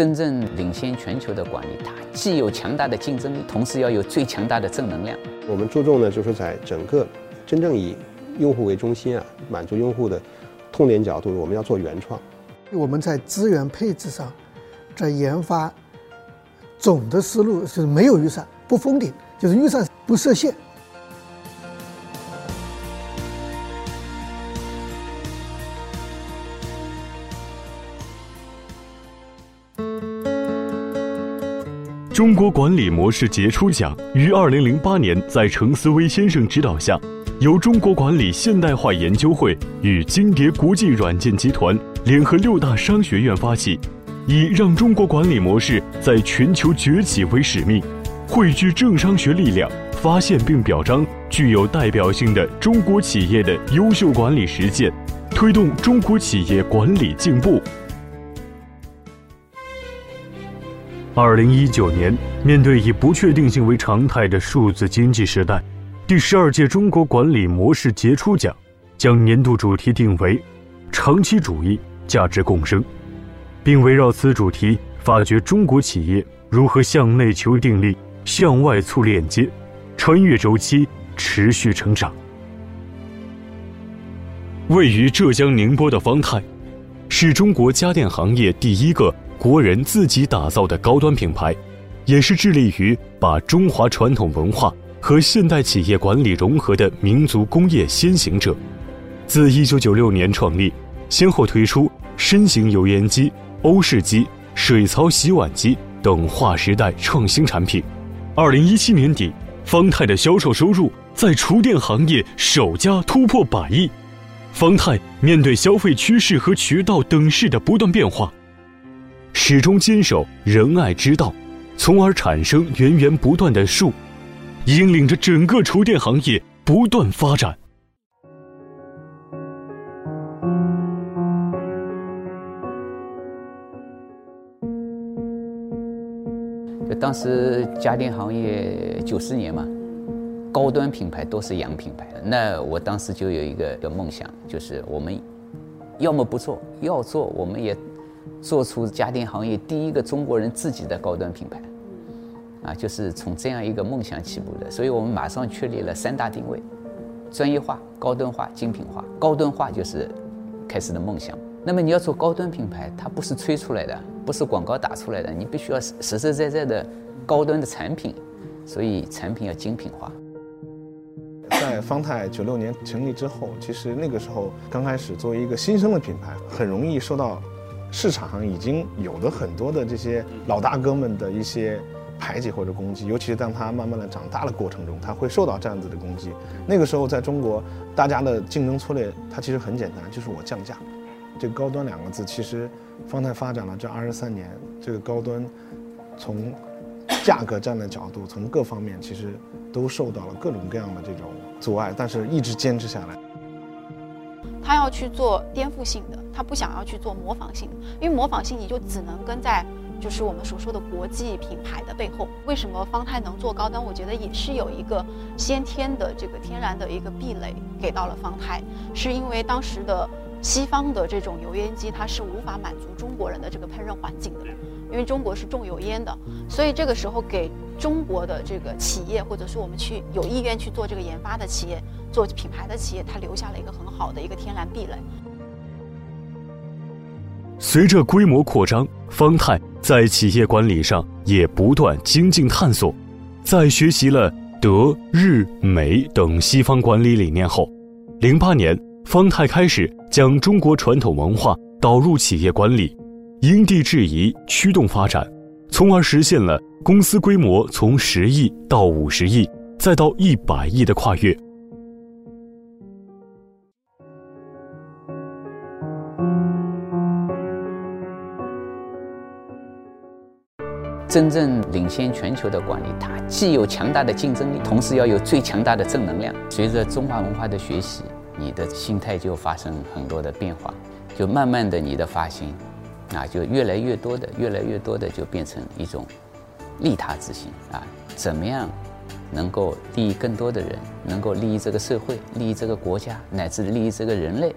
真正领先全球的管理，它既有强大的竞争力，同时要有最强大的正能量。我们注重呢，就是在整个真正以用户为中心啊，满足用户的痛点角度，我们要做原创。我们在资源配置上，在研发总的思路是没有预算，不封顶，就是预算不设限。中国管理模式杰出奖于2008年在程思威先生指导下，由中国管理现代化研究会与金蝶国际软件集团联合6大商学院发起，以让中国管理模式在全球崛起为使命，汇聚政商学力量，发现并表彰具有代表性的中国企业的优秀管理实践，推动中国企业管理进步。2019年，面对以不确定性为常态的数字经济时代，第12届中国管理模式杰出奖将年度主题定为“长期主义、价值共生”，并围绕此主题发掘中国企业如何向内求定力、向外促链接、穿越周期、持续成长。位于浙江宁波的方太，是中国家电行业第1个。国人自己打造的高端品牌，也是致力于把中华传统文化和现代企业管理融合的民族工业先行者。自1996年创立，先后推出深型油烟机、欧式机、水槽洗碗机等划时代创新产品。2017年底，方太的销售收入在厨电行业首家突破100亿。方太面对消费趋势和渠道等势的不断变化，始终坚守仁爱之道，从而产生源源不断的数，引领着整个厨电行业不断发展。就当时家电行业90年嘛，高端品牌都是洋品牌，那我当时就有一个梦想，就是我们要么不做，要做我们也做出家电行业第1个中国人自己的高端品牌，啊，就是从这样一个梦想起步的。所以我们马上确立了3大定位：专业化、高端化、精品化。高端化就是开始的梦想。那么你要做高端品牌，它不是吹出来的，不是广告打出来的，你必须要实实在在的高端的产品，所以产品要精品化。在方太96年成立之后，其实那个时候刚开始作为一个新生的品牌，很容易受到市场上已经有的很多的这些老大哥们的一些排挤或者攻击，尤其是当他慢慢的长大的过程中，他会受到这样子的攻击。那个时候在中国，大家的竞争策略它其实很简单，就是我降价。这个高端2个字，其实方太发展了这23年，这个高端从价格战的角度，从各方面其实都受到了各种各样的这种阻碍，但是一直坚持下来。他要去做颠覆性的，他不想要去做模仿性的，因为模仿性你就只能跟在就是我们所说的国际品牌的背后。为什么方太能做高端？我觉得也是有一个先天的这个天然的一个壁垒给到了方太，是因为当时的西方的这种油烟机它是无法满足中国人的这个烹饪环境的，因为中国是重油烟的，所以这个时候给中国的这个企业，或者是我们去有意愿去做这个研发的企业、做品牌的企业，它留下了一个很好的一个天然壁垒。随着规模扩张，方太在企业管理上也不断精进探索，在学习了德、日、美等西方管理理念后，08年，方太开始将中国传统文化导入企业管理，因地制宜驱动发展，从而实现了公司规模从10亿到50亿，再到100亿的跨越。真正领先全球的管理，它既有强大的竞争力，同时要有最强大的正能量。随着中华文化的学习，你的心态就发生很多的变化，就慢慢的你的发心啊，就越来越多的就变成一种利他之心啊，怎么样能够利益更多的人，能够利益这个社会，利益这个国家，乃至利益这个人类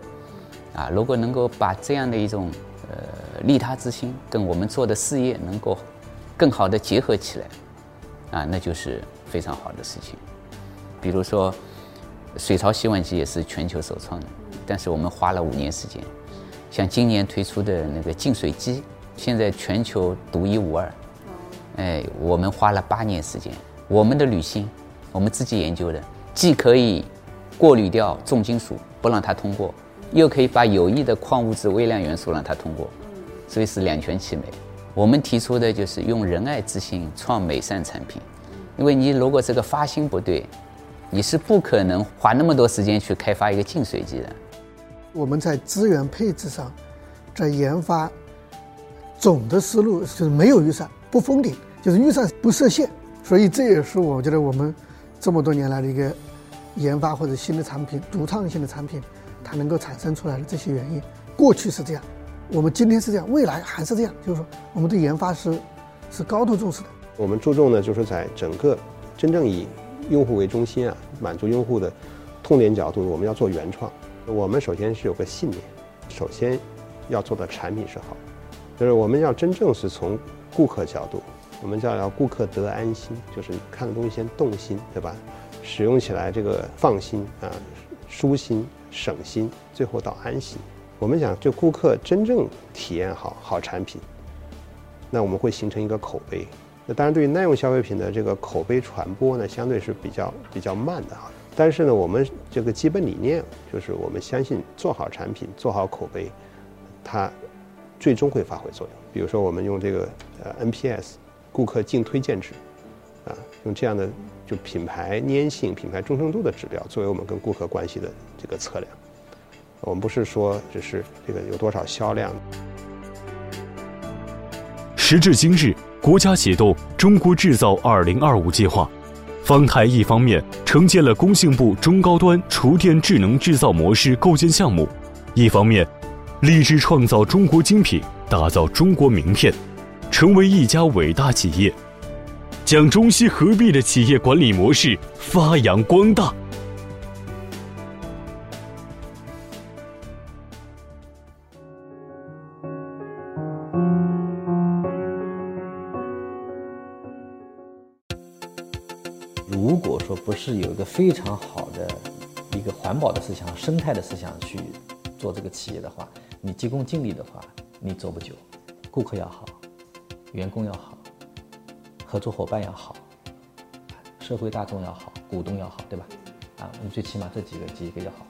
啊。如果能够把这样的一种利他之心跟我们做的事业能够更好的结合起来，啊，那就是非常好的事情。比如说，水槽洗碗机也是全球首创的，但是我们花了5年时间。像今年推出的那个净水机，现在全球独一无二。哎，我们花了8年时间。我们的铝芯，我们自己研究的，既可以过滤掉重金属，不让它通过，又可以把有益的矿物质、微量元素让它通过，所以是两全其美。我们提出的就是用仁爱之心创美善产品，因为你如果这个发心不对，你是不可能花那么多时间去开发一个净水机的。我们在资源配置上，在研发总的思路就是没有预算，不封顶，就是预算不设限。所以这也是我觉得我们这么多年来的一个研发或者新的产品、独创性的产品，它能够产生出来的这些原因。过去是这样，我们今天是这样，未来还是这样，就是说我们对研发是高度重视的。我们注重的就是在整个真正以用户为中心啊，满足用户的痛点角度，我们要做原创。我们首先是有个信念，首先要做的产品是好，就是我们要真正是从顾客角度，我们叫顾客得安心，就是看的东西先动心，对吧？使用起来这个放心啊，舒心、省心，最后到安心。我们想，就顾客真正体验好产品，那我们会形成一个口碑。那当然，对于耐用消费品的这个口碑传播呢，相对是比较慢的啊。但是呢，我们这个基本理念就是，我们相信做好产品、做好口碑，它最终会发挥作用。比如说，我们用这个NPS 顾客净推荐值啊，用这样的就品牌粘性、品牌忠诚度的指标作为我们跟顾客关系的这个测量。我们不是说只是这个有多少销量。时至今日，国家启动中国制造2025计划，方台一方面承接了工信部中高端厨电智能制造模式构建项目，一方面立志创造中国精品，打造中国名片，成为一家伟大企业，将中西合璧的企业管理模式发扬光大。如果说不是有一个非常好的一个环保的思想、生态的思想去做这个企业的话，你急功近利的话，你走不久。顾客要好，员工要好，合作伙伴要好，社会大众要好，股东要好，对吧？啊，你最起码这几个要好，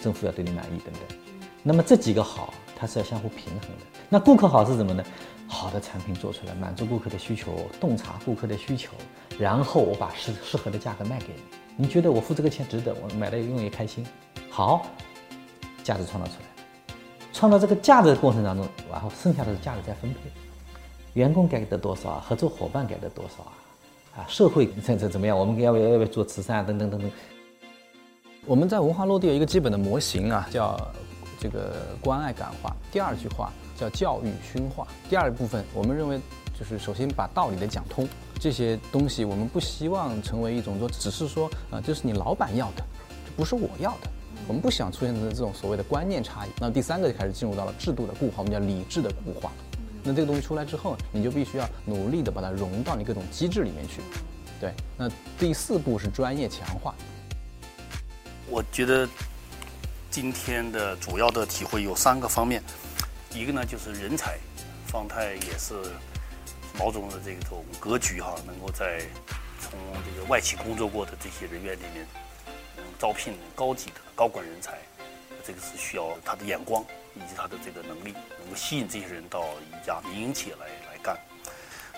政府要对你满意等等。那么这几个好，它是要相互平衡的。那顾客好是怎么呢？好的产品做出来，满足顾客的需求，洞察顾客的需求，然后我把适合的价格卖给你，你觉得我付这个钱值得，我买了用也开心，好，价值创造出来，创造这个价值的过程当中，然后剩下的价值再分配，员工该得多少啊，合作伙伴该得多少啊，社会怎么样，我们要不要做慈善啊，等等等等。我们在文化落地有一个基本的模型啊，叫这个关爱感化，第二句话叫教育熏化，第二部分我们认为就是首先把道理的讲通。这些东西我们不希望成为一种说只是说这是你老板要的，这不是我要的，我们不想出现这种所谓的观念差异。那第三个就开始进入到了制度的固化，我们叫理智的固化。那这个东西出来之后，你就必须要努力的把它融到你各种机制里面去。对，那第四步是专业强化。我觉得今天的主要的体会有3个方面，一个呢就是人才，方太也是毛总的这种格局哈，能够在从这个外企工作过的这些人员里面，招聘高级的高管人才，这个是需要他的眼光以及他的这个能力，能够吸引这些人到一家民营企业来干。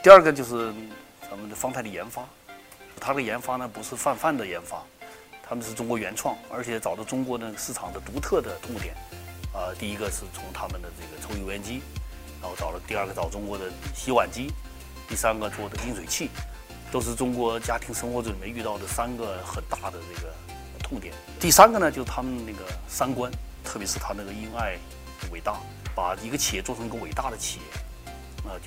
第二个就是咱们的方太的研发，他的研发呢不是泛泛的研发，他们是中国原创，而且找到中国的市场的独特的痛点。第一个是从他们的这个抽油烟机。然后第二个找中国的洗碗机，第3个做的净水器，都是中国家庭生活中里面遇到的3个很大的这个痛点。第3个呢，就是他们那个3观，特别是他那个因爱伟大，把一个企业做成一个伟大的企业，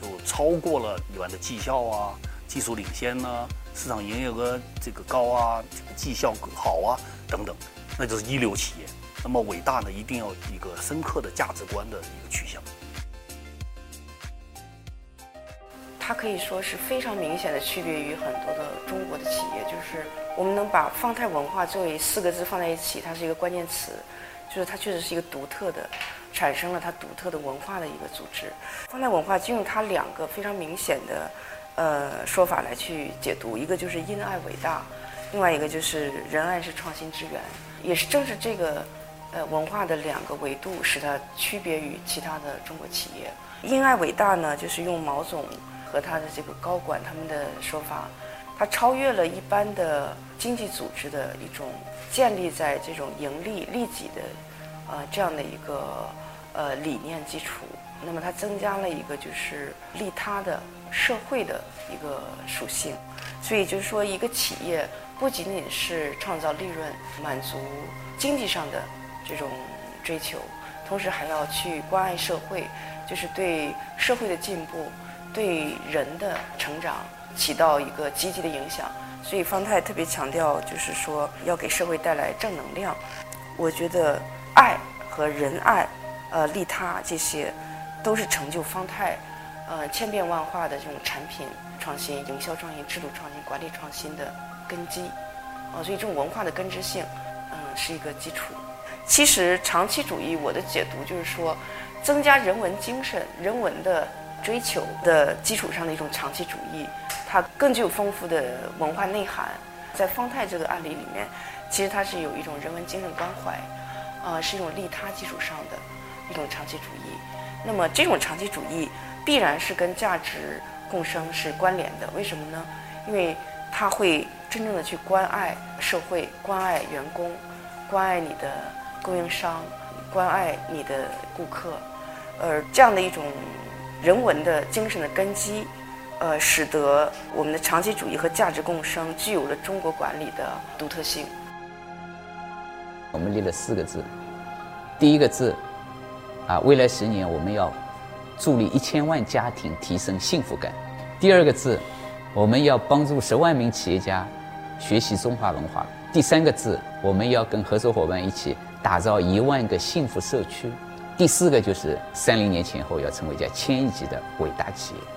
就超过了一般的绩效啊、技术领先啊、市场营业额这个高啊、这个绩效好啊等等，那就是一流企业。那么伟大呢，一定要一个深刻的价值观的一个取向。它可以说是非常明显的区别于很多的中国的企业，就是我们能把放贷文化作为四个字放在一起，它是一个关键词，就是它确实是一个独特的，产生了它独特的文化的一个组织。放贷文化就用它两个非常明显的说法来去解读，一个就是因爱伟大，另外一个就是仁爱是创新之源，也是正是这个文化的两个维度使它区别于其他的中国企业。因爱伟大呢，就是用毛总和他的这个高管他们的说法，它超越了一般的经济组织的一种建立在这种盈利利己的这样的一个理念基础。那么它增加了一个就是利他的社会的一个属性。所以就是说，一个企业不仅仅是创造利润、满足经济上的这种追求，同时还要去关爱社会，就是对社会的进步、对人的成长起到一个积极的影响。所以方太特别强调，就是说要给社会带来正能量。我觉得爱和仁爱、利他，这些都是成就方太千变万化的这种产品创新、营销创新、制度创新、管理创新的根基。所以这种文化的根植性是一个基础。其实长期主义我的解读就是说，增加人文精神、人文的追求的基础上的一种长期主义，它更具有丰富的文化内涵。在方太这个案例里面，其实它是有一种人文精神关怀，是一种利他基础上的一种长期主义。那么这种长期主义必然是跟价值共生是关联的。为什么呢？因为它会真正的去关爱社会、关爱员工、关爱你的供应商、关爱你的顾客，而这样的一种人文的精神的根基，使得我们的长期主义和价值共生具有了中国管理的独特性。我们立了四个字，第一个字，未来10年我们要助力1000万家庭提升幸福感；第二个字，我们要帮助10万名企业家学习中华文化；第三个字，我们要跟合作伙伴一起打造1万个幸福社区；第四个就是30年前后要成为一家千亿级的伟大企业。